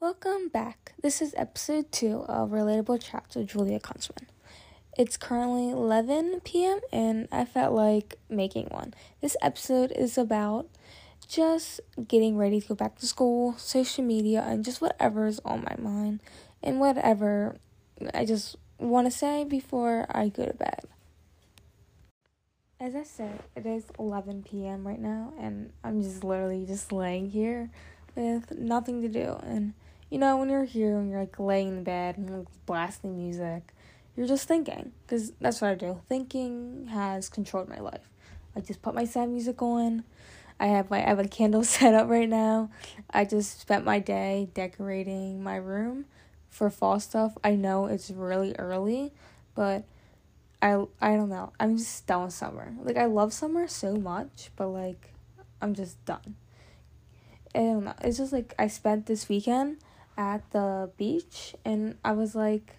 Welcome back. This is episode 2 of Relatable Chats with Julia Kuntzman. It's currently 11 p.m. and I felt like making one. This episode is about just getting ready to go back to school, social media, and just whatever is on my mind and whatever I just want to say before I go to bed. As I said, it is 11 p.m. right now and I'm just literally just laying here with nothing to do. And you know, when you're here and you're like laying in bed and like blasting music, you're just thinking, because that's what I do. Thinking has controlled my life. I just put my sad music on. I have a candle set up right now. I just spent my day decorating my room for fall stuff. I know it's really early, but I don't know. I'm just done with summer. Like, I love summer so much, but like, I'm just done. I don't know. It's just like I spent this weekend at the beach, and I was like,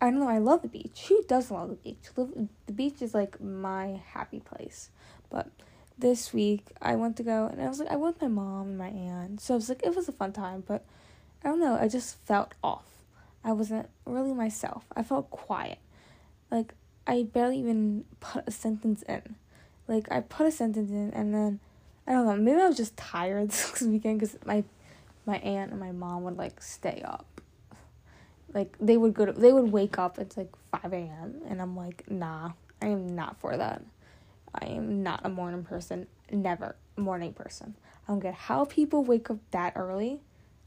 I don't know, I love the beach. Who doesn't love the beach? The beach is, like, my happy place. But this week, I went to go, and I was like, I went with my mom and my aunt. So I was like, it was a fun time, but I don't know, I just felt off. I wasn't really myself. I felt quiet. Like, I barely even put a sentence in. Like, I put a sentence in, and then, I don't know, maybe I was just tired this weekend, because my aunt and my mom would, like, stay up. Like, they would wake up, it's like 5 a.m., and I'm like, nah, I am not for that. I am not a morning person, never a morning person. I don't get how people wake up that early.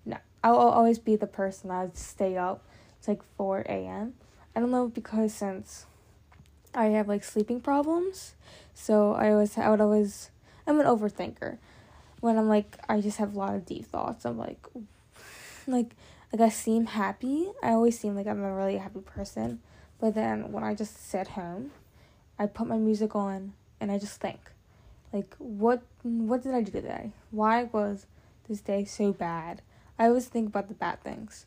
No, I'll always be the person that would stay up, it's like 4 a.m. I don't know, because since I have, like, sleeping problems, so I'm an overthinker. When I'm like, I just have a lot of deep thoughts, I'm like, Like, I seem happy. I always seem like I'm a really happy person. But then when I just sit home, I put my music on and I just think. Like, what did I do today? Why was this day so bad? I always think about the bad things.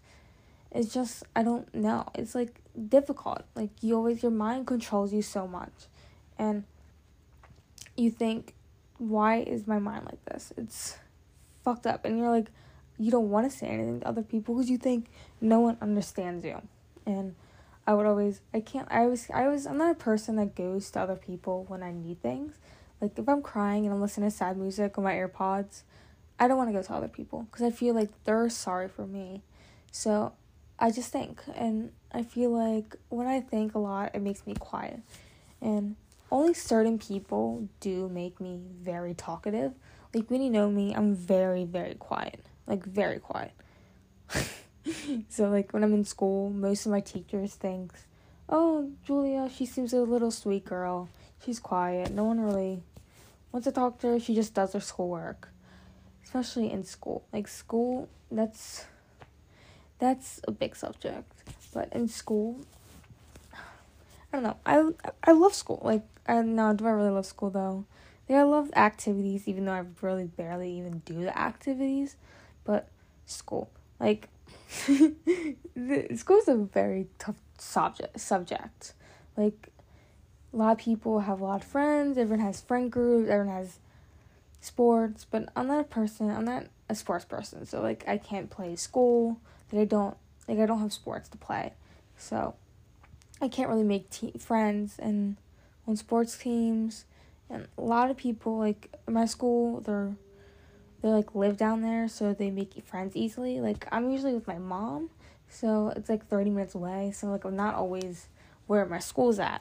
It's just, I don't know. It's, like, difficult. Like, your mind controls you so much. And you think, why is my mind like this? It's fucked up. And you're like, you don't want to say anything to other people because you think no one understands you. And I'm not a person that goes to other people when I need things. Like, if I'm crying and I'm listening to sad music on my AirPods, I don't want to go to other people because I feel like they're sorry for me. So I just think, and I feel like when I think a lot, it makes me quiet. And only certain people do make me very talkative. Like, when you know me, I'm very, very quiet. Like, very quiet. So, like, when I'm in school, most of my teachers think, oh, Julia, she seems a little sweet girl. She's quiet. No one really wants to talk to her. She just does her schoolwork. Especially in school. Like, school, that's a big subject. But in school, I don't know. I love school. Like, do I really love school, though? Like, I love activities, even though I really barely even do the activities. But school, like, school is a very tough subject. Like, a lot of people have a lot of friends, everyone has friend groups, everyone has sports, but I'm not a sports person, so, like, I can't play school, I don't have sports to play, so I can't really make friends and on sports teams, and a lot of people, like, in my school, they, like, live down there, so they make friends easily. Like, I'm usually with my mom, so it's, like, 30 minutes away. So, like, I'm not always where my school's at.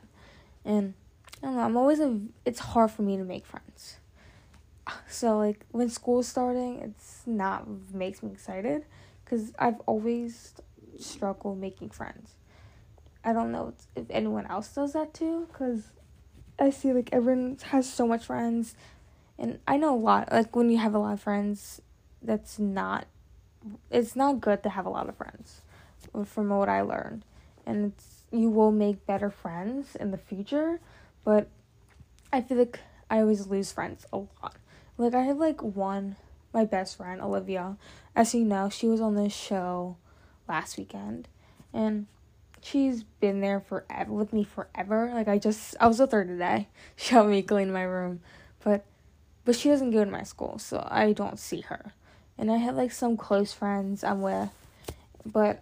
And, I don't know, it's hard for me to make friends. So, like, when school's starting, makes me excited. Because I've always struggled making friends. I don't know if anyone else does that, too. Because I see, like, everyone has so much friends. And I know a lot, like, when you have a lot of friends, it's not good to have a lot of friends, from what I learned. And you will make better friends in the future, but I feel like I always lose friends a lot. Like, I have, like, my best friend, Olivia. As you know, she was on this show last weekend, and she's been there forever, with me forever. Like, I was with her today. She helped me clean my room, but she doesn't go to my school, so I don't see her. And I have, like, some close friends I'm with, but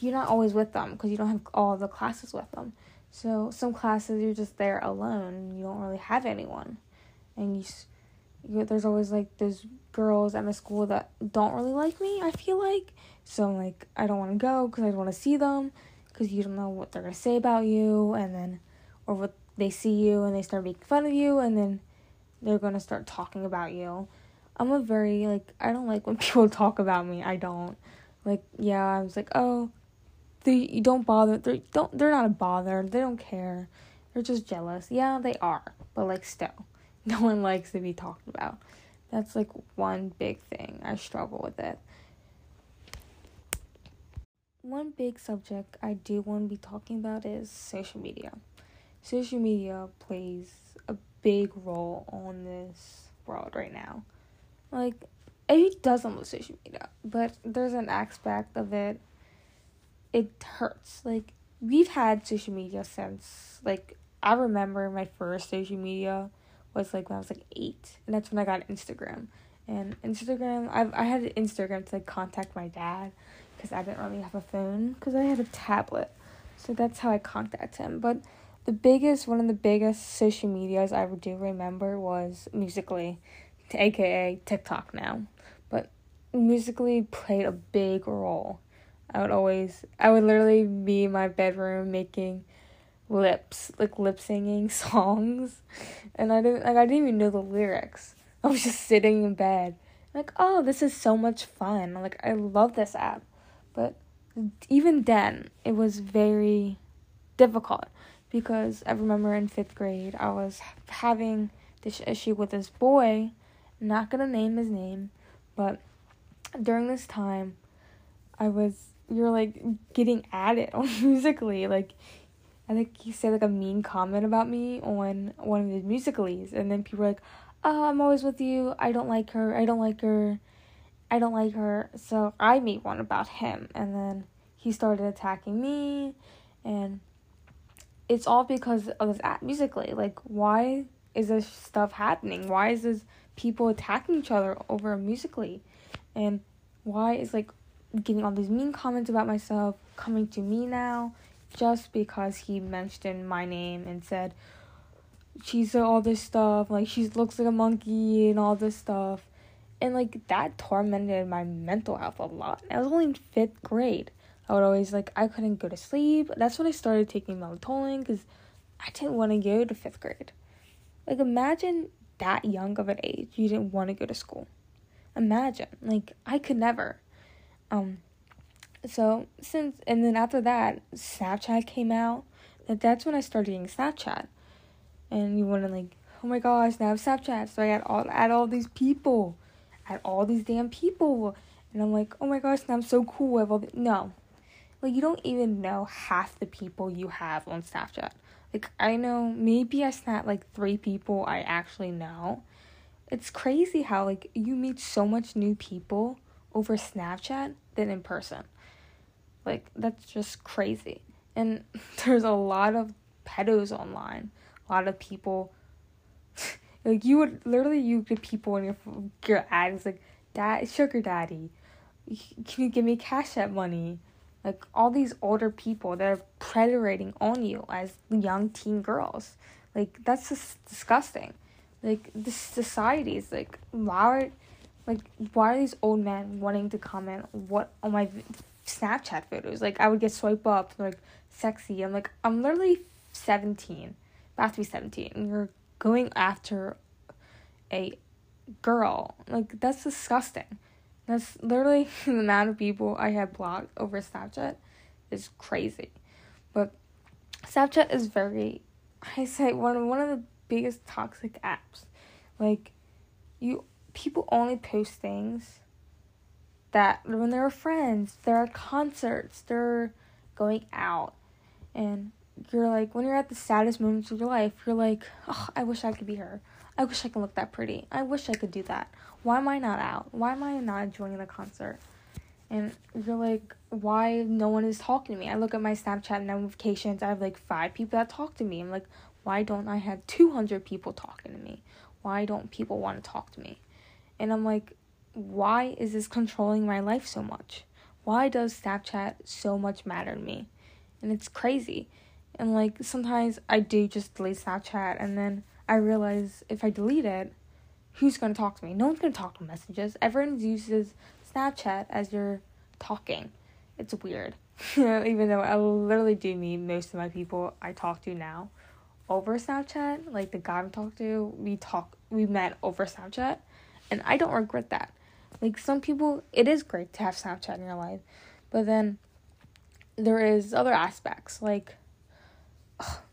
you're not always with them because you don't have all the classes with them. So some classes you're just there alone. You don't really have anyone. And there's always, like, those girls at my school that don't really like me, I feel like. So I'm like, I don't want to go because I don't want to see them, because you don't know what they're going to say about you, and then, or what they see you and they start making fun of you, and then they're going to start talking about you. I'm a very, like, I don't like when people talk about me. I don't. Like, yeah, I was like, oh, you don't bother. They're not a bother. They don't care. They're just jealous. Yeah, they are. But, like, still, no one likes to be talked about. That's, like, one big thing. I struggle with it. One big subject I do want to be talking about is social media. Social media plays a big role on this world right now. Like, it doesn't with social media, but there's an aspect of it. It hurts. Like, we've had social media since, like, I remember my first social media was, like, when I was, like, 8. And that's when I got Instagram. And Instagram, I had an Instagram to, like, contact my dad, because I didn't really have a phone, because I had a tablet. So that's how I contact him. But one of the biggest social medias I do remember was Musical.ly, aka TikTok now. But Musical.ly played a big role. I would literally be in my bedroom making lip singing songs, and I didn't even know the lyrics. I was just sitting in bed, like, oh, this is so much fun. Like, I love this app. But even then, it was very difficult, because I remember in 5th grade, I was having this issue with this boy. I'm not going to name his name, but during this time, you're like getting at it on Musical.ly. Like, I think he said, like, a mean comment about me on one of the Musical.lys, and then people were like, oh, I'm always with you. I don't like her. So I made one about him, and then he started attacking me, and it's all because of this app Musical.ly. Like, why is this stuff happening? Why is this people attacking each other over Musical.ly? And why is, like, getting all these mean comments about myself coming to me now just because he mentioned my name and said, she's so all this stuff, like, she looks like a monkey and all this stuff. And, like, that tormented my mental health a lot. I was only in 5th grade. I would always, like, I couldn't go to sleep. That's when I started taking melatonin, because I didn't want to go to 5th grade. Like, imagine that young of an age, you didn't want to go to school. Imagine. Like, I could never. And then after that, Snapchat came out. That's when I started getting Snapchat. And you want to, like, oh my gosh, now I have Snapchat. So I got all these damn people. And I'm like, oh my gosh, now I'm so cool. I have all the... No. Like, you don't even know half the people you have on Snapchat. Like, I know, maybe I snap, like, 3 people I actually know. It's crazy how, like, you meet so much new people over Snapchat than in person. Like, that's just crazy. And there's a lot of pedos online. A lot of people, like, you get people in your ad. It's like, dad, sugar daddy, can you give me Cash App money? Like, all these older people that are predating on you as young teen girls. Like, that's just disgusting. Like, this society is like, why are these old men wanting to comment on my Snapchat photos? Like, I would get swipe up, like, sexy. I'm like, I'm literally 17. About to be 17, and you're going after a girl. Like, that's disgusting. That's literally the amount of people I have blocked over Snapchat is crazy. But Snapchat is one of the biggest toxic apps. Like, people only post things that when they're friends, they're at concerts, they're going out, and you're like, when you're at the saddest moments of your life, you're like, oh, I wish I could be her. I wish I could look that pretty. I wish I could do that. Why am I not out? Why am I not joining the concert? And you're like, why no one is talking to me? I look at my Snapchat notifications. I have, like, 5 people that talk to me. I'm like, why don't I have 200 people talking to me? Why don't people want to talk to me? And I'm like, why is this controlling my life so much? Why does Snapchat so much matter to me? And it's crazy. And like sometimes I do just delete Snapchat, and then I realize if I delete it, who's going to talk to me? No one's going to talk to messages. Everyone uses Snapchat as you're talking. It's weird. Even though I literally do meet most of my people I talk to now over Snapchat. Like the guy I talked to, we met over Snapchat, and I don't regret that. Like some people, it is great to have Snapchat in your life, but then there is other aspects. Like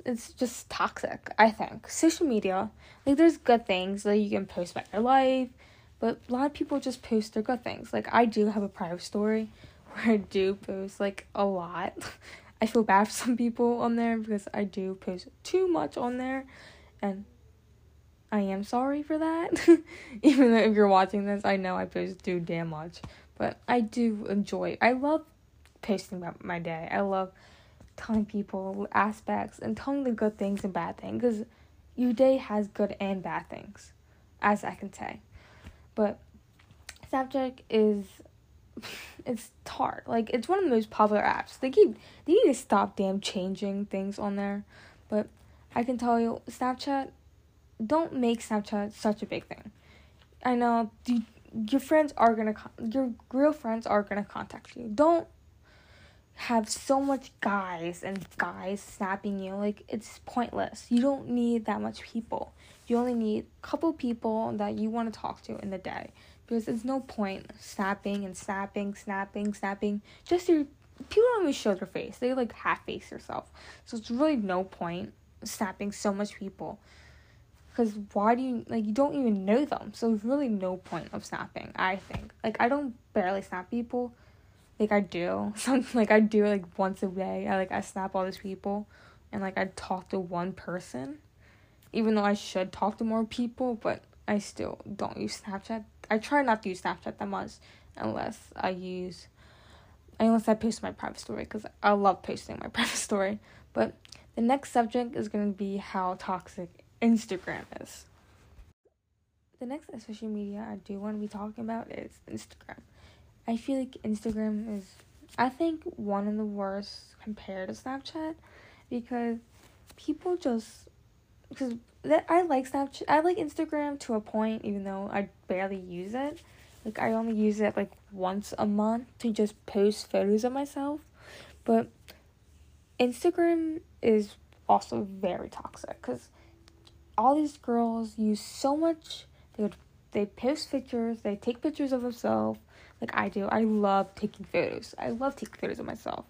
it's just toxic, I think. Social media, like, there's good things that you can post about your life, but a lot of people just post their good things. Like, I do have a private story where I do post, like, a lot. I feel bad for some people on there because I do post too much on there, and I am sorry for that. Even though if you're watching this, I know I post too damn much, but I do enjoy it. I love posting about my day. I love telling people aspects and telling the good things and bad things, because your day has good and bad things, as I can say. But Snapchat is, it's hard. Like, it's one of the most popular apps. They need to stop damn changing things on there. But I can tell you, Snapchat, don't make Snapchat such a big thing. I know your real friends are gonna contact you. Don't have so much guys snapping you. Like, it's pointless. You don't need that much people. You only need a couple people that you want to talk to in the day, because there's no point snapping. Just your people don't even show their face. They like half face yourself. So it's really no point snapping so much people, because why do you, like, you don't even know them. So there's really no point of snapping, I think. Like, I don't barely snap people. Like, I do, like, once a day. I snap all these people, and, like, I talk to one person, even though I should talk to more people, but I still don't use Snapchat. I try not to use Snapchat that much unless I post my private story, because I love posting my private story. But the next subject is going to be how toxic Instagram is. The next social media I do want to be talking about is Instagram. I feel like Instagram is, I think, one of the worst compared to Snapchat, I like Snapchat. I like Instagram to a point, even though I barely use it. Like, I only use it like once a month to just post photos of myself. But Instagram is also very toxic, because all these girls use so much. They post pictures. They take pictures of themselves. Like, I do. I love taking photos. I love taking photos of myself.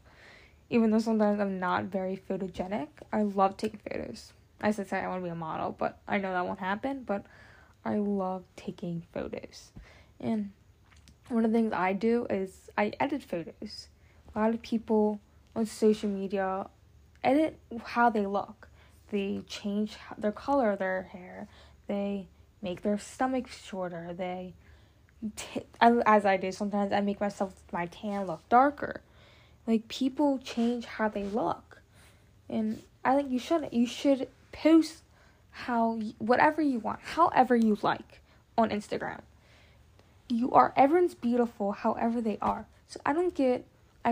Even though sometimes I'm not very photogenic, I love taking photos. I said I want to be a model, but I know that won't happen. But I love taking photos. And one of the things I do is I edit photos. A lot of people on social media edit how they look. They change their color of their hair. They make their stomach shorter. As I do sometimes, I make my tan look darker. Like, people change how they look, and I think you should post whatever you want, however you like, on Instagram. Everyone's beautiful however they are. So I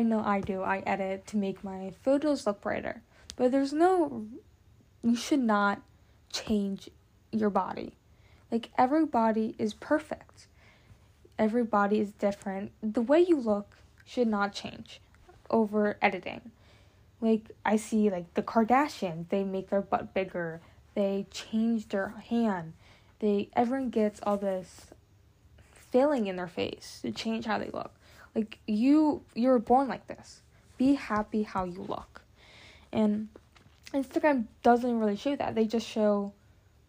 know I do. I edit to make my photos look brighter, but you should not change your body. Like, everybody is perfect. Everybody is different. The way you look should not change over editing. Like, I see, like, the Kardashians, they make their butt bigger. They change their hand. Everyone gets all this filling in their face to change how they look. Like, you were born like this. Be happy how you look. And Instagram doesn't really show that. They just show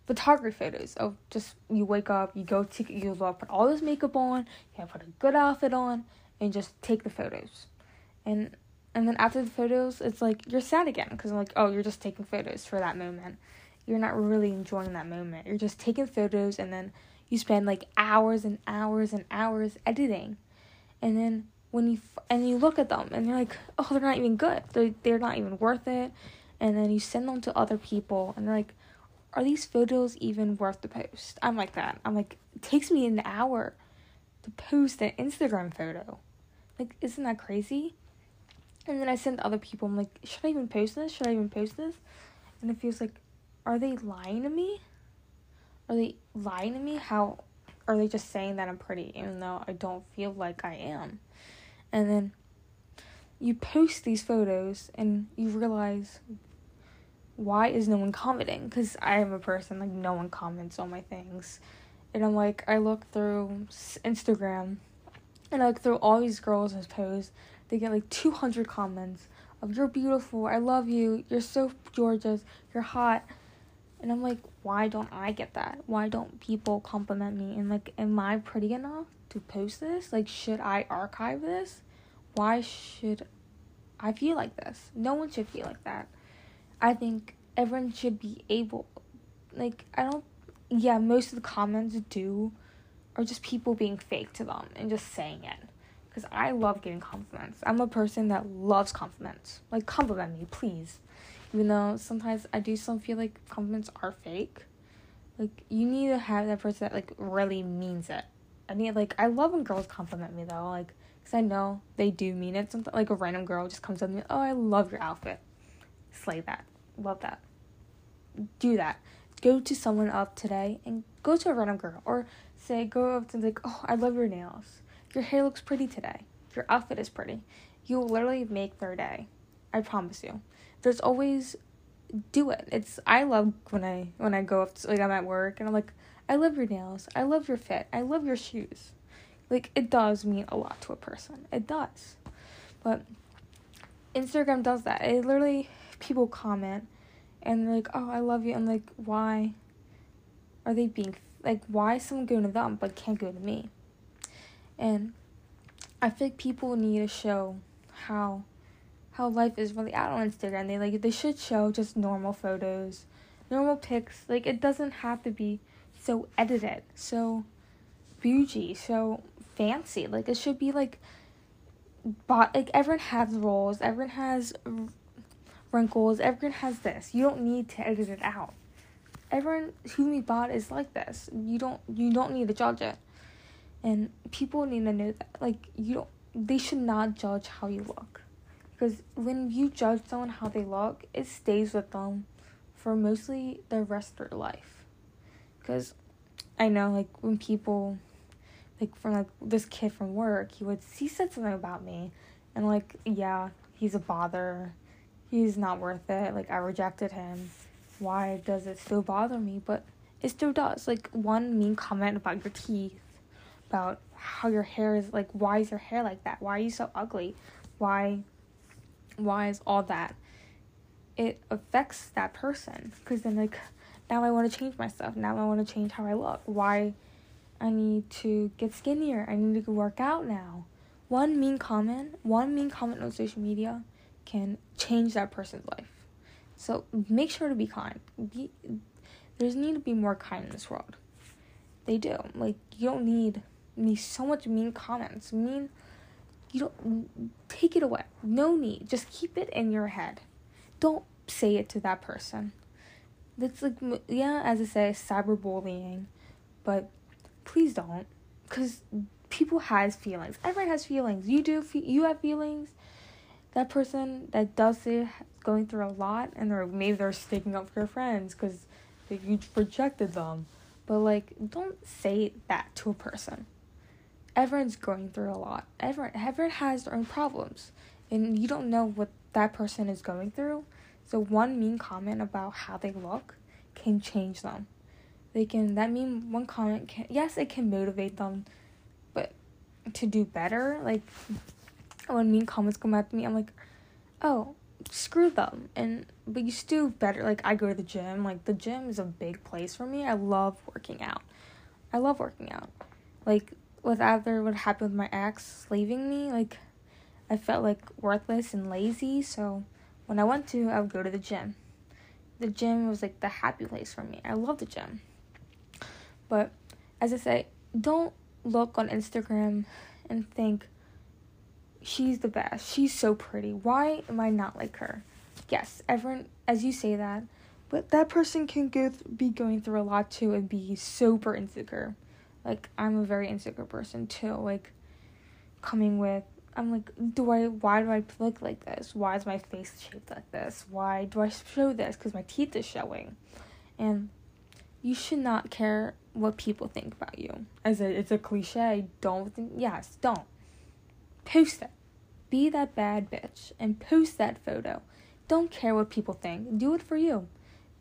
photography photos of just, you wake up, you go put all this makeup on, you gotta put a good outfit on, and just take the photos. And then after the photos, it's like, you're sad again, because I'm like, oh, you're just taking photos for that moment. You're not really enjoying that moment. You're just taking photos, and then you spend, like, hours and hours and hours editing. And then you look at them, and you're like, oh, they're not even good. They're not even worth it. And then you send them to other people, and they're like, are these photos even worth the post? I'm like that. I'm like, it takes me an hour to post an Instagram photo. Like, isn't that crazy? And then I send other people, I'm like, should I even post this? Should I even post this? And it feels like, are they lying to me? Are they lying to me? How are they just saying that I'm pretty, even though I don't feel like I am? And then you post these photos and you realize, why is no one commenting? Because I am a person, like, no one comments on my things. And I'm like, I look through Instagram and I look through all these girls who post. They get like 200 comments of, you're beautiful, I love you, you're so gorgeous, you're hot. And I'm like, why don't I get that? Why don't people compliment me? And like, am I pretty enough to post this? Like, should I archive this? Why should I feel like this? No one should feel like that. I think everyone should be able, like, most of the comments are just people being fake to them and just saying it. Because I love getting compliments. I'm a person that loves compliments. Like, compliment me, please. Even though sometimes I do still feel like compliments are fake. Like, you need to have that person that, like, really means it. I love when girls compliment me, though. Like, because I know they do mean it. Sometimes, like, a random girl just comes up to me, oh, I love your outfit. Slay that. Love that. Do that. Go to someone up today and go to a random girl. Or say, go up to them, like, oh, I love your nails. Your hair looks pretty today. Your outfit is pretty. You will literally make their day. I promise you. There's always, do it. I love when I go up to, like, I'm at work and I'm like, I love your nails. I love your fit. I love your shoes. Like, it does mean a lot to a person. It does. But Instagram does that. It literally, people comment and they're like, oh, I love you. I'm like, why are they being, like, why is someone going to them but can't go to me? And I feel like people need to show how life is really out on Instagram. They should show just normal photos, normal pics. Like, it doesn't have to be so edited, so bougie, so fancy. Like, it should be like everyone has roles, everyone has wrinkles, everyone has this. You don't need to edit it out. Everyone who we bought is like this. You don't need to judge it. And people need to know that, like, they should not judge how you look. Because when you judge someone how they look, it stays with them for mostly the rest of their life. Because I know, like, when people, like, from, like, this kid from work, he said something about me. And, like, yeah, he's a bother. He's not worth it. Like, I rejected him. Why does it still bother me? But it still does. Like, one mean comment about your teeth. About how your hair is, like, why is your hair like that? Why are you so ugly? Why is all that? It affects that person. Because then, like, now I want to change myself. Now I want to change how I look. Why I need to get skinnier. I need to work out now. One mean comment on social media can change that person's life. So make sure to be kind. There's need to be more kind in this world. They do. Like, you don't need so much mean comments. You don't, take it away. No need. Just keep it in your head. Don't say it to that person. That's like, yeah, as I say, cyberbullying, but please don't, because people has feelings. Everyone has feelings. You do. You have feelings. That person that does it is going through a lot, and maybe they're sticking up for your friends because you rejected them. But, like, don't say that to a person. Everyone's going through a lot. Everyone has their own problems. And you don't know what that person is going through. So one mean comment about how they look can change them. It can motivate them. But to do better, like, when mean comments come at me, I'm like, oh, screw them. But you still better. Like, I go to the gym. Like, the gym is a big place for me. I love working out. Like, with either what happened with my ex leaving me, like, I felt, like, worthless and lazy. So when I would go to the gym. The gym was, like, the happy place for me. I love the gym. But as I say, don't look on Instagram and think, she's the best. She's so pretty. Why am I not like her? Yes, everyone, as you say that, but that person can be going through a lot too and be super insecure. like, I'm a very insecure person too, like, coming with, I'm like, why do I look like this? Why is my face shaped like this? Why do I show this? Because my teeth is showing. And you should not care what people think about you. It's a cliche. Don't. Post it. Be that bad bitch and post that photo. Don't care what people think. Do it for you.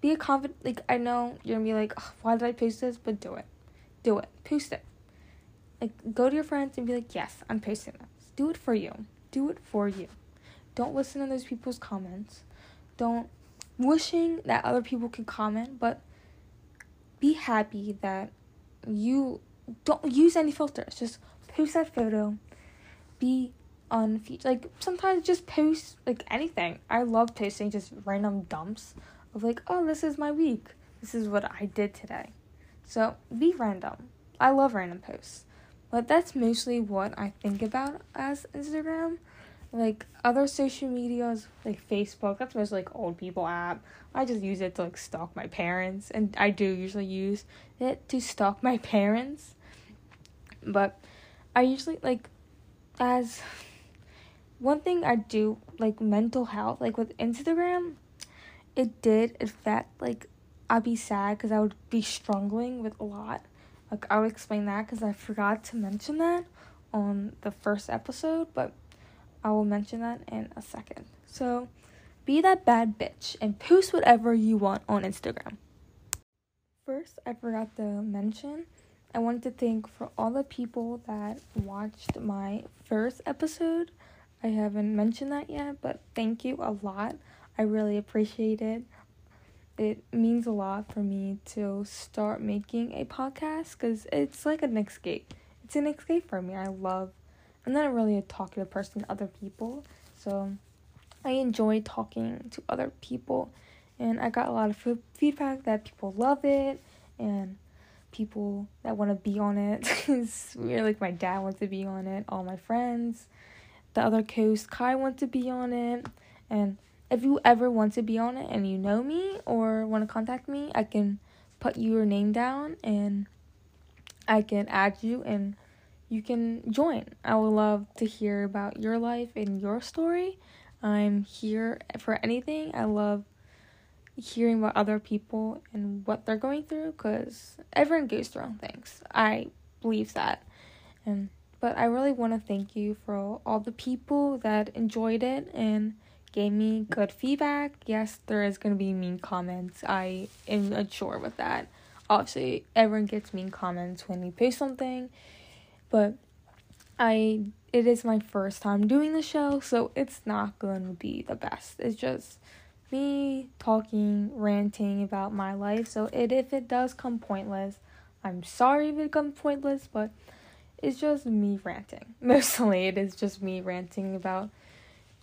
Be a confident, like, I know you're gonna be like, oh, why did I post this? But do it. Do it. Post it. Like, go to your friends and be like, yes, I'm posting this. Do it for you. Do it for you. Don't listen to those people's comments. Don't wishing that other people can comment, but be happy that you don't use any filters. Just post that photo. Be on like, sometimes just post, like, anything. I love posting just random dumps of, like, oh, this is my week. This is what I did today. So, be random. I love random posts. But that's mostly what I think about as Instagram. Like, other social medias, like Facebook, that's mostly, like, old people app. I just use it to, like, stalk my parents. And I do usually use it to stalk my parents. But I usually, like, as one thing I do, like, mental health, like, with Instagram, it did affect, like, I'd be sad because I would be struggling with a lot. Like, I'll explain that because I forgot to mention that on the first episode, but I will mention that in a second. So, be that bad bitch and post whatever you want on Instagram. First, I forgot to mention, I wanted to thank for all the people that watched my first episode. I haven't mentioned that yet, but thank you a lot. I really appreciate it. It means a lot for me to start making a podcast because it's like an escape. It's an escape for me. I'm not really a talkative person to other people, so I enjoy talking to other people, and I got a lot of feedback that people love it, and people that want to be on it. It's weird, like, my dad wants to be on it, all my friends, the other coast, Kai wants to be on it, and if you ever want to be on it and you know me or want to contact me, I can put your name down and I can add you and you can join. I would love to hear about your life and your story. I'm here for anything. I love hearing about other people and what they're going through because everyone goes through things. I believe that. But I really want to thank you for all the people that enjoyed it and gave me good feedback. Yes, there is going to be mean comments. I am unsure with that. Obviously, everyone gets mean comments when we post something. But it is my first time doing the show, so it's not going to be the best. It's just me talking, ranting about my life. So if it does come pointless, I'm sorry if it comes pointless, but it's just me ranting. Mostly it is just me ranting about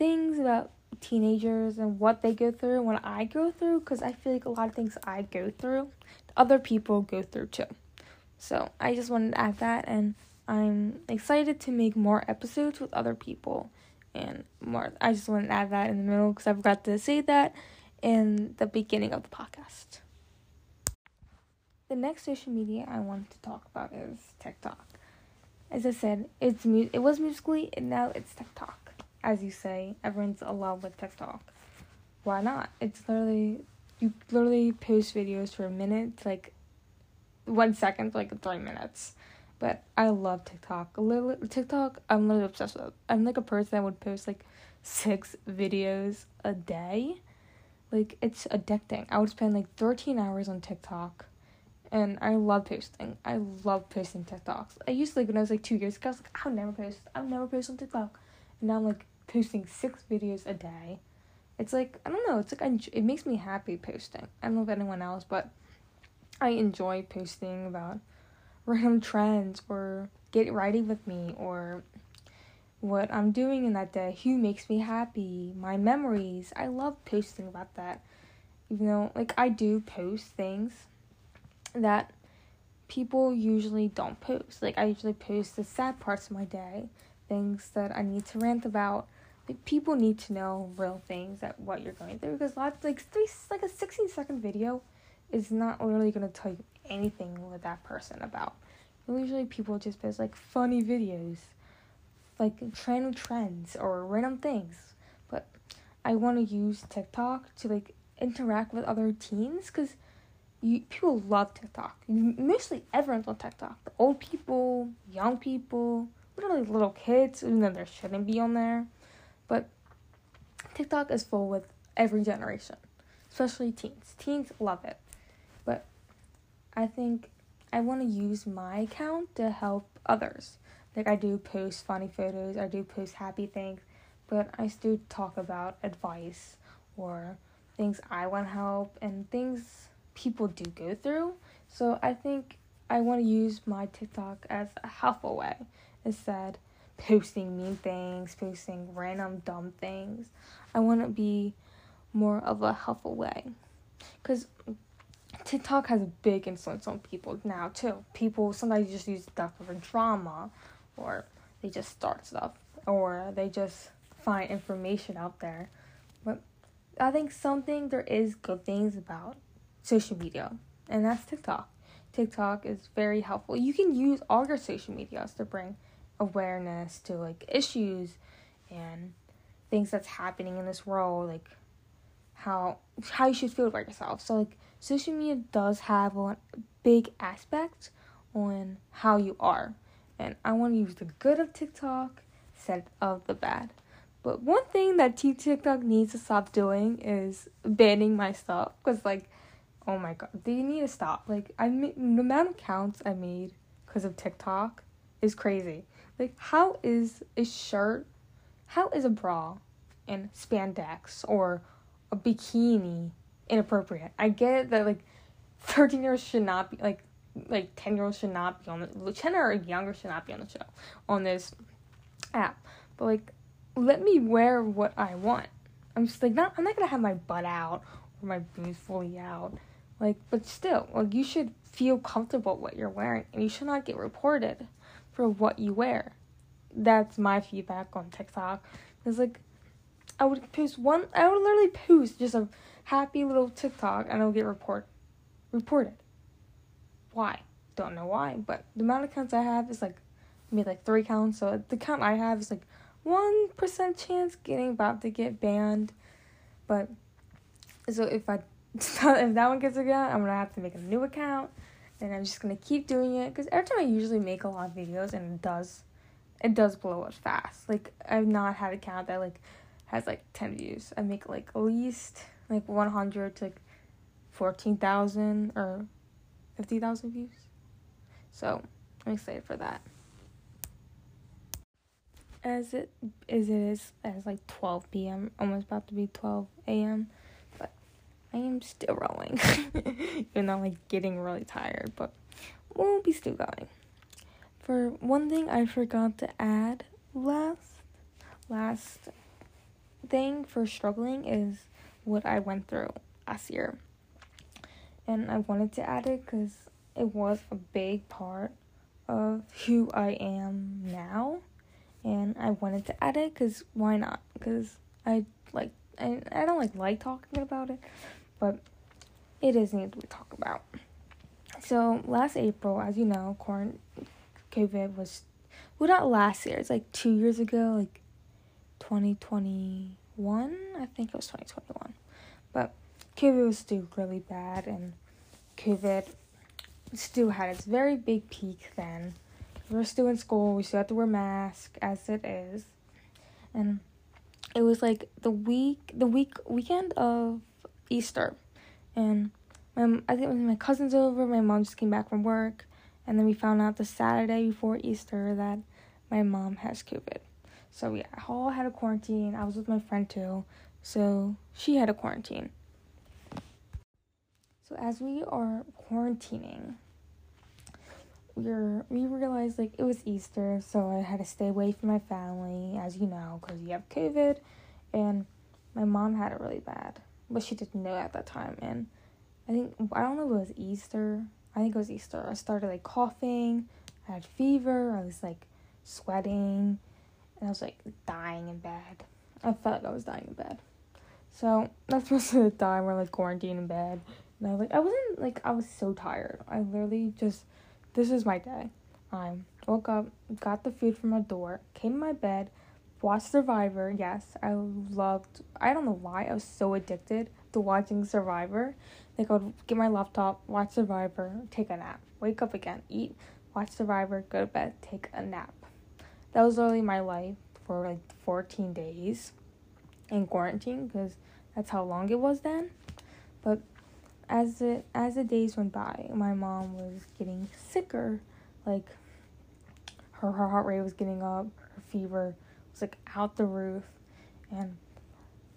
things, about teenagers and what they go through and what I go through, because I feel like a lot of things I go through, other people go through too. So I just wanted to add that, and I'm excited to make more episodes with other people and more. I just wanted to add that in the middle because I forgot to say that in the beginning of the podcast. The next social media I want to talk about is TikTok. As I said, it was Musical.ly and now it's TikTok. As you say, everyone's in love with TikTok. Why not? It's literally, you literally post videos for a minute, to like 1 second, to like 3 minutes. But I love TikTok. TikTok, I'm literally obsessed with it. I'm like a person that would post like 6 videos a day. Like, it's addicting. I would spend like 13 hours on TikTok. And I love posting. I love posting TikToks. I used to, like, when I was like 2 years ago, I was like, I'll never post on TikTok. And now I'm, like, posting 6 videos a day. It's, like, I don't know. It's, like, it makes me happy posting. I don't know if anyone else, but I enjoy posting about random trends or get writing with me or what I'm doing in that day, who makes me happy, my memories. I love posting about that. Even though, like, I do post things that people usually don't post. Like, I usually post the sad parts of my day. Things that I need to rant about. Like, people need to know real things that what you're going through, because lots, like, a 16-second video is not really going to tell you anything with that person about. usually people just post like funny videos, like trending trends or random things. But I want to use TikTok to like interact with other teens, because people love TikTok. Mostly everyone's on TikTok. The old people, young people, literally little kids, even though there shouldn't be on there. But TikTok is full with every generation, especially teens. Teens love it. But I think I want to use my account to help others. Like, I do post funny photos, I do post happy things, but I still talk about advice or things I want to help and things people do go through. So I think I want to use my TikTok as a helpful way, instead posting mean things, posting random dumb things. I want to be more of a helpful way, because TikTok has a big influence on people now too. People sometimes just use stuff for drama, or they just start stuff, or they just find information out there. But I think something there is good things about social media, and that's TikTok. TikTok is very helpful. You can use all your social medias to bring awareness to like issues and things that's happening in this world, like how you should feel about yourself. So like social media does have a big aspect on how you are, and I want to use the good of TikTok instead of the bad. But one thing that TikTok needs to stop doing is banning my stuff, because like, oh my god, they need to stop. Like, the amount of counts I made because of TikTok is crazy. Like, how is a shirt, how is a bra and spandex or a bikini inappropriate? I get it that, like, 13-year-olds should not be, like 10-year-olds should not be on the, 10 or younger should not be on the show, on this app. But, like, let me wear what I want. I'm just, like, I'm not gonna have my butt out or my boobs fully out. Like, but still, like, you should feel comfortable what you're wearing, and you should not get reported for what you wear. That's my feedback on TikTok. It's like, I would literally post just a happy little TikTok, and I would get reported. Why? Don't know why, but the amount of counts I have is like, made like 3 counts, so the count I have is like 1% chance getting about to get banned. But so if that one gets a gun, I'm going to have to make a new account. And I'm just going to keep doing it. Because every time I usually make a lot of videos, and it does blow up fast. Like, I've not had an account that, like, has, like, 10 views. I make, like, at least, like, 100 to, like, 14,000 or 50,000 views. So, I'm excited for that. As it is, like, 12 p.m. Almost about to be 12 a.m. I am still rolling, even though I'm like getting really tired, but we'll be still going. For one thing I forgot to add, last thing for struggling is what I went through last year. And I wanted to add it because it was a big part of who I am now. And I wanted to add it because why not? Because I don't like talking about it, but it is needed to talk about. So last April, as you know, COVID was, well, not last year, it's like 2 years ago, like 2021, I think it was 2021, but COVID was still really bad, and COVID still had its very big peak then. We were still in school, we still had to wear masks as it is, and it was like the weekend of Easter, and I think it was my cousin's over. My mom just came back from work, and then we found out the Saturday before Easter that my mom has COVID. So we all had a quarantine. I was with my friend too, so she had a quarantine. So as we are quarantining, we realized, like, it was Easter, so I had to stay away from my family, as you know, because you have COVID, and my mom had it really bad, but she didn't know at that time, and I think it was Easter, I started, like, coughing, I had fever, I was, like, sweating, and I was, like, dying in bed. I felt like I was dying in bed, so that's most of the time we're, like, quarantined in bed, and I was so tired, I literally just... This is my day. I woke up, got the food from our door, came to my bed, watched Survivor. Yes, I don't know why, I was so addicted to watching Survivor. Like, I would get my laptop, watch Survivor, take a nap, wake up again, eat, watch Survivor, go to bed, take a nap. That was literally my life for like 14 days in quarantine, because that's how long it was then. But as the days went by, my mom was getting sicker. Like, her heart rate was getting up, her fever was like out the roof, and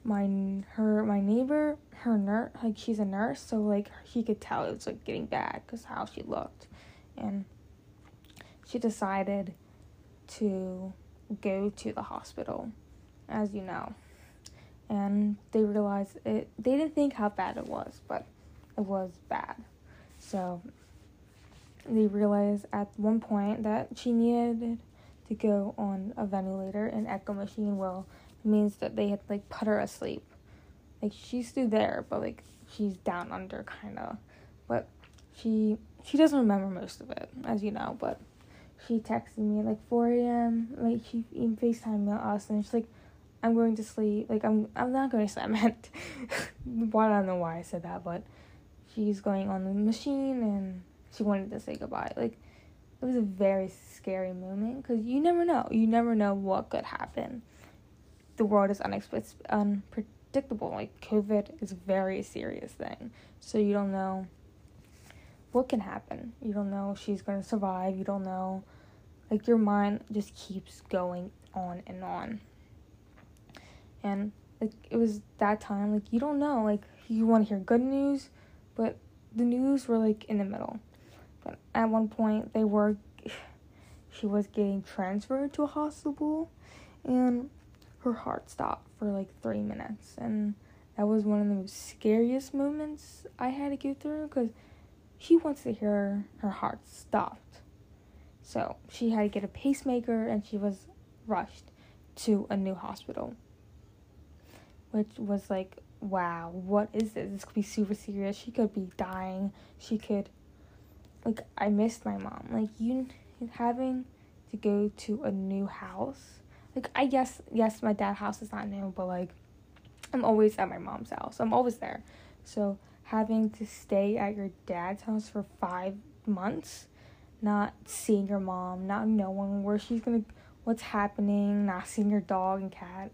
my neighbor, her nurse, like, she's a nurse, so like she could tell it was like getting bad because how she looked, and she decided to go to the hospital, as you know, and they realized it. They didn't think how bad it was, but it was bad. So they realized at one point that she needed to go on a ventilator and echo machine. Well, it means that they had like put her asleep. Like, she's still there, but like she's down under kind of. But she doesn't remember most of it, as you know. But she texted me at like 4 a.m. Like, she even FaceTimed us, and she's like, "I'm going to sleep." Like, I'm not going to sleep. I meant, well, I don't know why I said that, but she's going on the machine, and she wanted to say goodbye. Like, it was a very scary moment, because you never know. You never know what could happen. The world is unpredictable. Like, COVID is a very serious thing. So you don't know what can happen. You don't know if she's going to survive. You don't know. Like, your mind just keeps going on and on. And, like, it was that time. Like, you don't know. Like, you want to hear good news, but the news were, like, in the middle. But at one point, she was getting transferred to a hospital, and her heart stopped for, like, 3 minutes. And that was one of the most scariest moments I had to go through, because she wants to hear her heart stopped. So she had to get a pacemaker, and she was rushed to a new hospital, which was like, wow, what is this? This could be super serious. She could be dying. She could, like, I missed my mom. Like, you having to go to a new house. Like, I guess, yes, my dad's house is not new, but like, I'm always at my mom's house. I'm always there. So having to stay at your dad's house for 5 months, not seeing your mom, not knowing where she's gonna, what's happening, not seeing your dog and cat.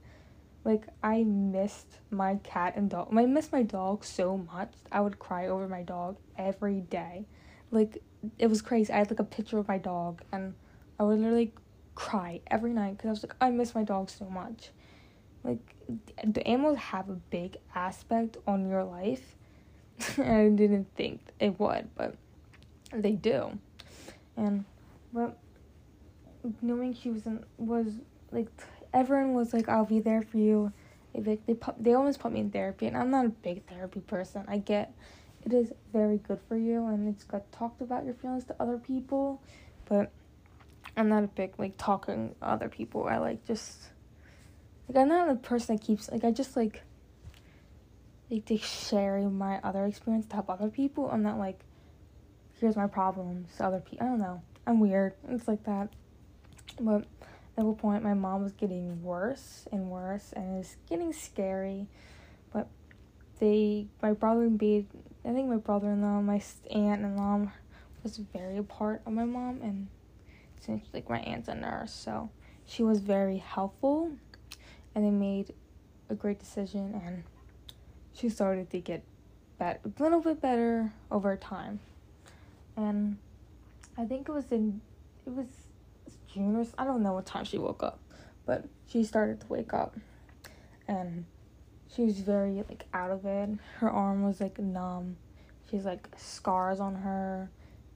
Like, I missed my cat and dog. I missed my dog so much. I would cry over my dog every day. Like, it was crazy. I had, like, a picture of my dog, and I would literally cry every night, because I was like, I miss my dog so much. Like, the animals have a big aspect on your life. I didn't think it would, but they do. And, but knowing she was, like, everyone was like, I'll be there for you. They almost put me in therapy, and I'm not a big therapy person. I get it is very good for you, and it's good to talk about your feelings to other people, but I'm not a big, like, talking to other people. I, like, just, like, I'm not a person that keeps, like, I just, like sharing my other experience to help other people. I'm not, like, here's my problems to other people. I don't know. I'm weird. It's like that. But at one point, my mom was getting worse and worse, and it was getting scary. But my brother-in-law, my aunt-in-law, was very a part of my mom, and since, like, my aunt's a nurse, so she was very helpful, and they made a great decision, and she started to get a little bit better over time. And I think it was June, or I don't know what time she woke up, but she started to wake up, and she was very, like, out of it. Her arm was, like, numb. She's, like, scars on her.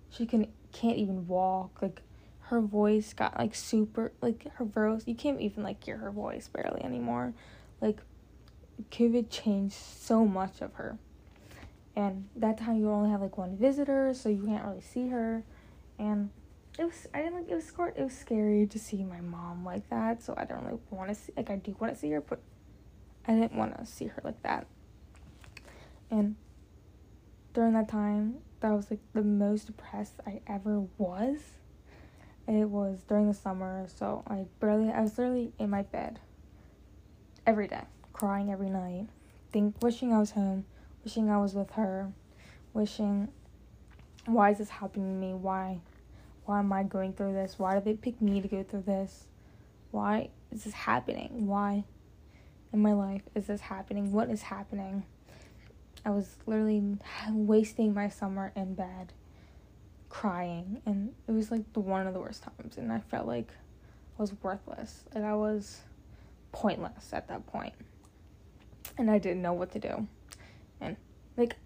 She can't even walk. Like, her voice got, like, super, like, her voice, you can't even, like, hear her voice barely anymore. Like, COVID changed so much of her, and that time you only have, like, one visitor, so you can't really see her. And it was scary to see my mom like that, so I don't really want to see, like, I do want to see her, but I didn't want to see her like that. And during that time, that was, like, the most depressed I ever was. It was during the summer, so I was literally in my bed every day, crying every night, wishing I was home, wishing I was with her, wishing, why is this happening to me? Why am I going through this? Why did they pick me to go through this? Why is this happening? Why in my life is this happening? What is happening? I was literally wasting my summer in bed, crying, and it was like one of the worst times, and I felt like I was worthless, and I was pointless at that point, and I didn't know what to do, and like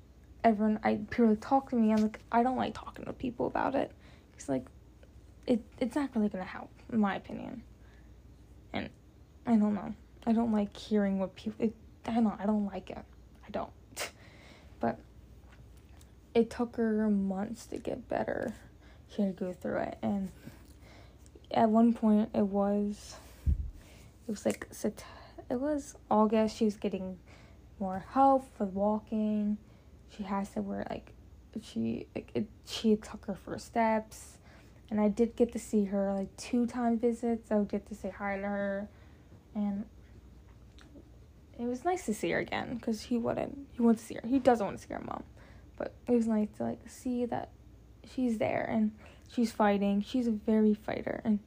everyone, people like talk to me, I'm like, I don't like talking to people about it, because like, it's not really gonna help, in my opinion, and I don't know, I don't like hearing what people, I don't like it, I don't. But it took her months to get better. She had to go through it. And at one point, it was August. She was getting more help with walking. She has to wear, she took her first steps. And I did get to see her, 2-time visits. I would get to say hi to her. And it was nice to see her again, because he wants to see her. He doesn't want to see her mom. But it was nice to, see that she's there and she's fighting. She's a very fighter, and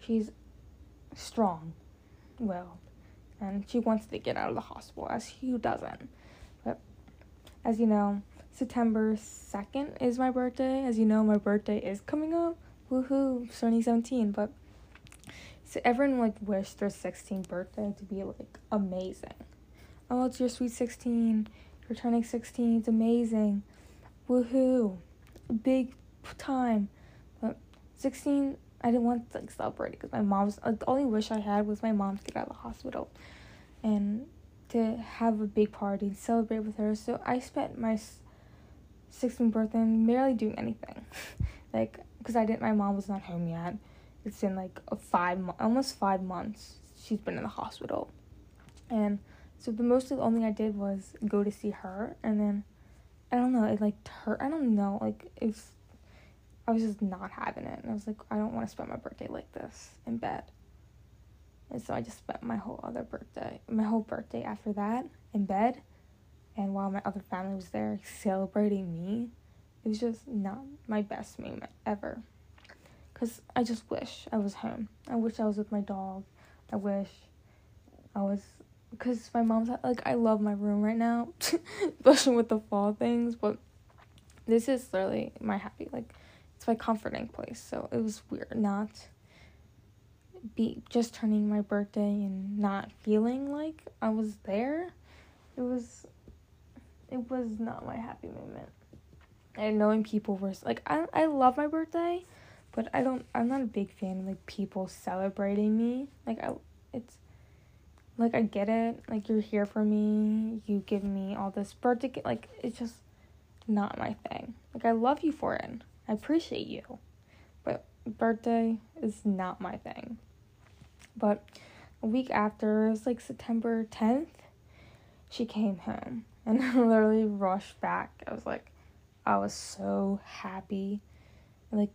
she's strong-willed. And she wants to get out of the hospital, as Hugh doesn't. But, as you know, September 2nd is my birthday. As you know, my birthday is coming up. Woohoo, 2017. But so everyone, wished their 16th birthday to be, amazing. Oh, it's your sweet 16. You're turning 16, it's amazing. Woohoo. Big time. But 16, I didn't want to celebrate because my mom's the only wish I had was my mom to get out of the hospital and to have a big party and celebrate with her. So I spent my 16th birthday barely doing anything. Because my mom was not home yet. It's been almost 5 months she's been in the hospital. And so the only thing I did was go to see her, and then, I don't know, I was just not having it, and I was like, I don't want to spend my birthday like this, in bed. And so I just spent my whole birthday after that, in bed, and while my other family was there celebrating me, it was just not my best moment ever, because I just wish I was home, I wish I was with my dog, I wish I was... Because my mom's, I love my room right now, especially with the fall things, but this is literally my happy, it's my comforting place, so it was weird not just turning my birthday and not feeling like I was there. It was not my happy moment, and knowing people were, I love my birthday, but I'm not a big fan of, people celebrating me, I get it, you're here for me, you give me all this birthday, it's just not my thing. I love you for it, I appreciate you, but birthday is not my thing. But a week after, it was, September 10th, she came home, and I literally rushed back. I was so happy,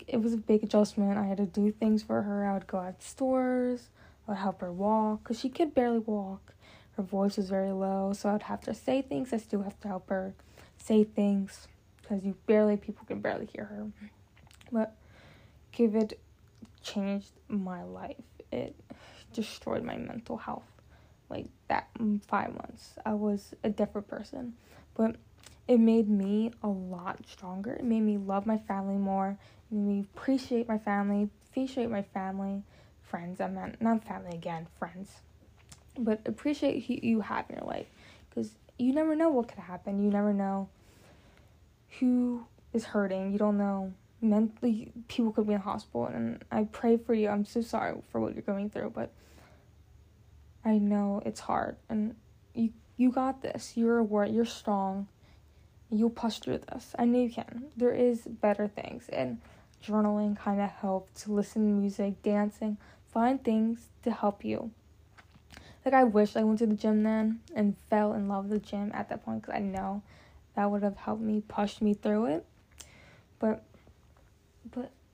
it was a big adjustment. I had to do things for her. I would go out to stores, I would help her walk, because she could barely walk. Her voice was very low, so I would have to say things. I still have to help her say things, because people can barely hear her. But COVID changed my life. It destroyed my mental health, that 5 months. I was a different person, but it made me a lot stronger. It made me love my family more. It made me appreciate my family, friends, not family again, friends, but appreciate who you have in your life, because you never know what could happen, you never know who is hurting, you don't know, mentally, people could be in the hospital, and I pray for you, I'm so sorry for what you're going through, but I know it's hard, and you got this, you're strong, you'll push through this, I know you can, there is better things, and journaling kind of helped, listening to music, dancing, find things to help you. I wish I went to the gym then and fell in love with the gym at that point, because I know that would have helped me, pushed me through it. But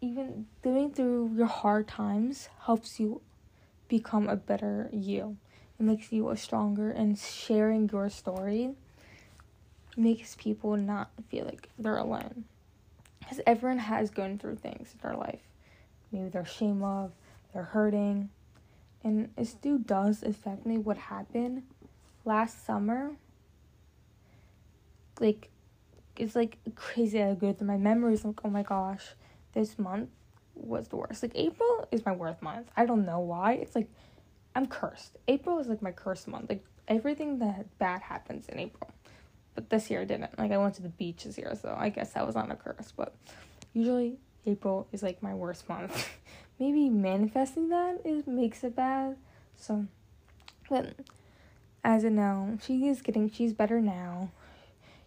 even living through your hard times helps you become a better you. It makes you a stronger, and sharing your story makes people not feel like they're alone. Because everyone has gone through things in their life. Maybe they're ashamed of, they're hurting. And it still does affect me what happened last summer. Like, it's like crazy how good through my memories. I'm like, oh my gosh, this month was the worst. Like, April is my worst month. I don't know why. It's like, I'm cursed. April is like my cursed month. Like, everything that bad happens in April. But this year it didn't. Like, I went to the beach this year, so I guess that was not a curse. But usually April is like my worst month. Maybe manifesting that makes it bad. So, but as of now, she's better now.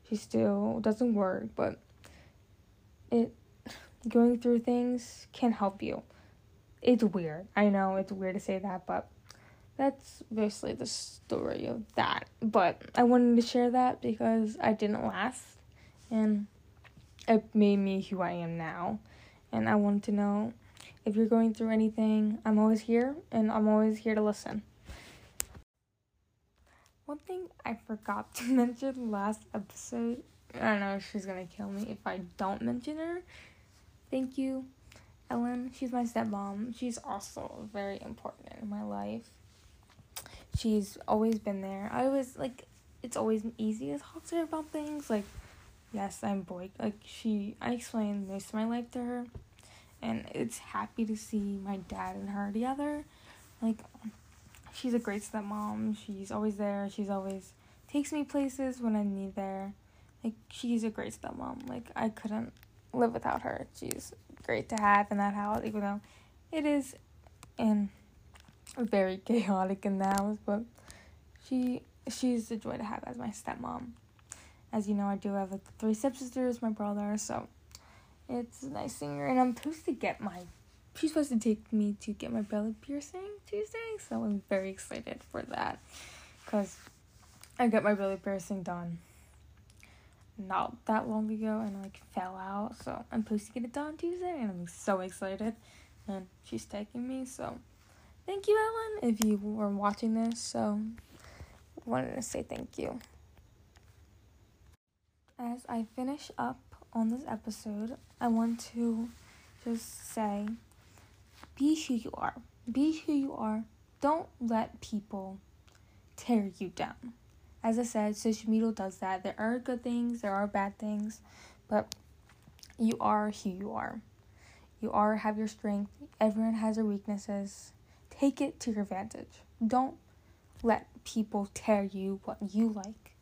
She still doesn't work, but going through things can help you. It's weird. I know it's weird to say that, but that's basically the story of that. But I wanted to share that because I didn't last, and it made me who I am now. And I wanted to know if you're going through anything, I'm always here, and I'm always here to listen. One thing I forgot to mention last episode, I don't know if she's gonna kill me if I don't mention her. Thank you, Ellen. She's my stepmom. She's also very important in my life. She's always been there. I always, like, it's always easy to talk to her about things. Like, yes, I'm boy. Like, I explained most of my life to her. And it's happy to see my dad and her together. Like, she's a great stepmom. She's always there. She's always takes me places when I need there. Like, she's a great stepmom. Like, I couldn't live without her. She's great to have in that house, even though it is and very chaotic in the house, but she's a joy to have as my stepmom. As you know, I do have like 3 stepsisters, my brother, so it's a nice thing. And I'm supposed to get she's supposed to take me to get my belly piercing Tuesday, so I'm very excited for that, because I got my belly piercing done not that long ago and like fell out, so I'm supposed to get it done Tuesday and I'm so excited, and she's taking me. So thank you, Ellen, if you were watching this. So wanted to say thank you. As I finish up on this episode, I want to just say, be who you are. Be who you are. Don't let people tear you down. As I said, social media does that. There are good things, there are bad things, but you are who you are. You are have your strength. Everyone has their weaknesses. Take it to your advantage. Don't let people tear you what you like.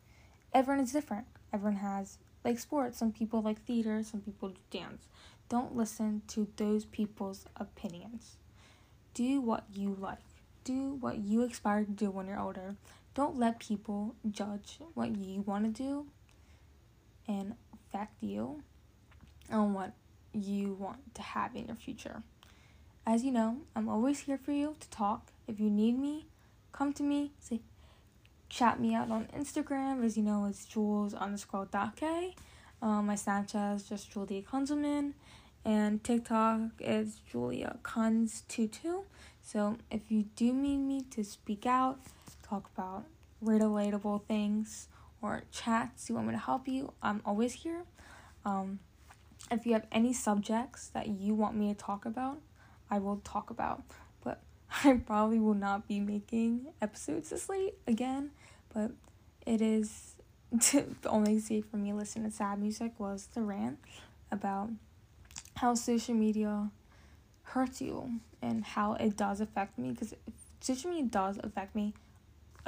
Everyone is different. Everyone has, like, sports. Some people like theater. Some people do dance. Don't listen to those people's opinions. Do what you like. Do what you aspire to do when you're older. Don't let people judge what you want to do and affect you on what you want to have in your future. As you know, I'm always here for you to talk. If you need me, come to me. Say, chat me out on Instagram. As you know, it's Jules_.k. My Snapchat is just Julia Kuntzman. And TikTok is Julia Kunz22. So if you do need me to speak out, talk about relatable things or chats you want me to help you, I'm always here. If you have any subjects that you want me to talk about, I will talk about, but I probably will not be making episodes this late again. But it is the only way for me to listen to sad music was the rant about how social media hurts you and how it does affect me, because social media does affect me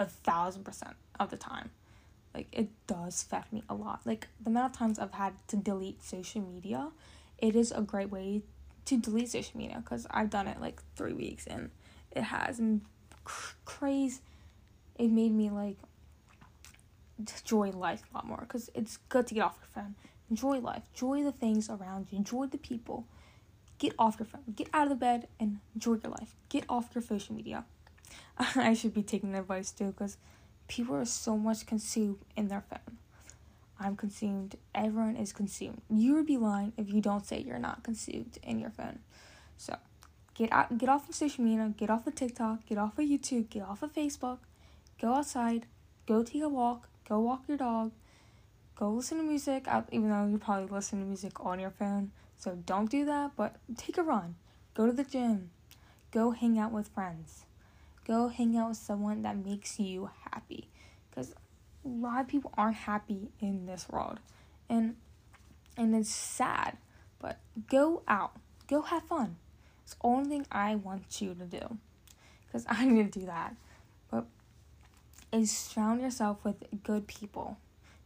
1,000% of the time. Like, it does affect me a lot. Like, the amount of times I've had to delete social media, it is a great way to delete social media, because I've done it like 3 weeks and it has crazy. It made me like enjoy life a lot more, because it's good to get off your phone. Enjoy life. Enjoy the things around you. Enjoy the people. Get off your phone. Get out of the bed and enjoy your life. Get off your social media. I should be taking advice too, because people are so much consumed in their phone. I'm consumed. Everyone is consumed. You would be lying if you don't say you're not consumed in your phone. So get off of social media, get off of TikTok, get off of YouTube, get off of Facebook, go outside, go take a walk, go walk your dog, go listen to music, even though you probably listen to music on your phone, so don't do that, but take a run, go to the gym, go hang out with friends, go hang out with someone that makes you happy, because a lot of people aren't happy in this world, and it's sad, but go out, go have fun. It's the only thing I want you to do, because I need to do that, but is surround yourself with good people,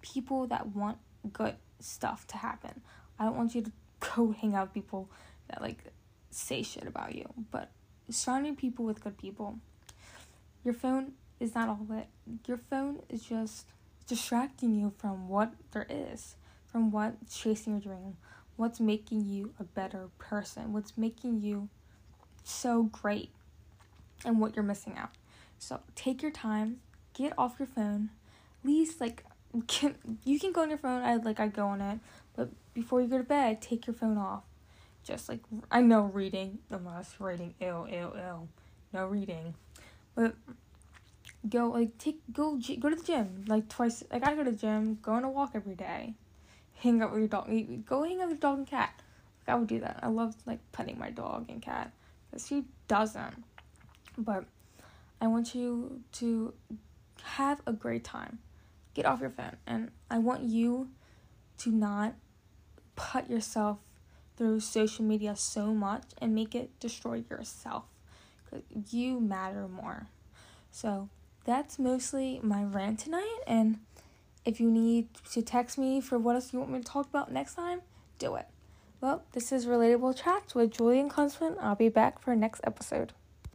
people that want good stuff to happen. I don't want you to go hang out with people that, like, say shit about you, but surrounding people with good people. Your phone is not all it. Your phone is just distracting you from what there is, from what's chasing your dream, what's making you a better person, what's making you so great, and what you're missing out. So take your time, get off your phone. At least, like, you can go on your phone, I go on it, but before you go to bed, take your phone off. Just, like, I know reading, unless reading, ew, no reading, but go to the gym, twice, I gotta go to the gym, go on a walk every day, hang out with your dog, go hang out with your dog and cat, I would do that, I love, petting my dog and cat, because she doesn't, but I want you to have a great time, get off your phone, and I want you to not put yourself through social media so much and make it destroy yourself, because you matter more. So that's mostly my rant tonight, and if you need to text me for what else you want me to talk about next time, do it. Well, this is Relatable Chats with Julia Kuntzman. I'll be back for next episode.